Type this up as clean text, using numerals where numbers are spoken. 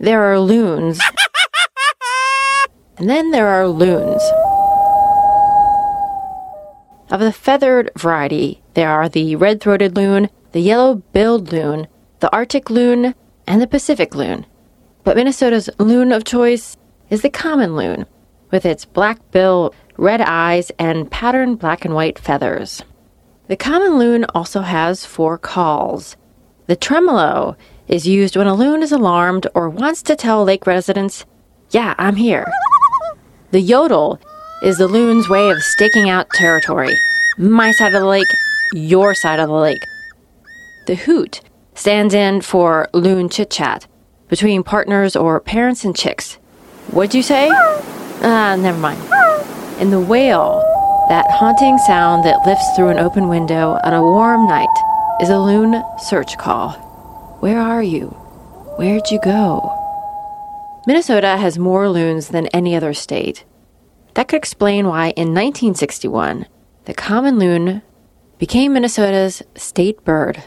There are loons. And then there are loons. Of the feathered variety, there are the red-throated loon, the yellow-billed loon, the Arctic loon, and the Pacific loon. But Minnesota's loon of choice is the common loon, with its black bill, red eyes, and patterned black and white feathers. The common loon also has 4 calls. The tremolo is used when a loon is alarmed or wants to tell lake residents, "Yeah, I'm here." The yodel is the loon's way of staking out territory. My side of the lake, your side of the lake. The hoot stands in for loon chit-chat, between partners or parents and chicks. What'd you say? Never mind. And the wail, that haunting sound that lifts through an open window on a warm night, is a loon search call. Where are you? Where'd you go? Minnesota has more loons than any other state. That could explain why, in 1961, the common loon became Minnesota's state bird.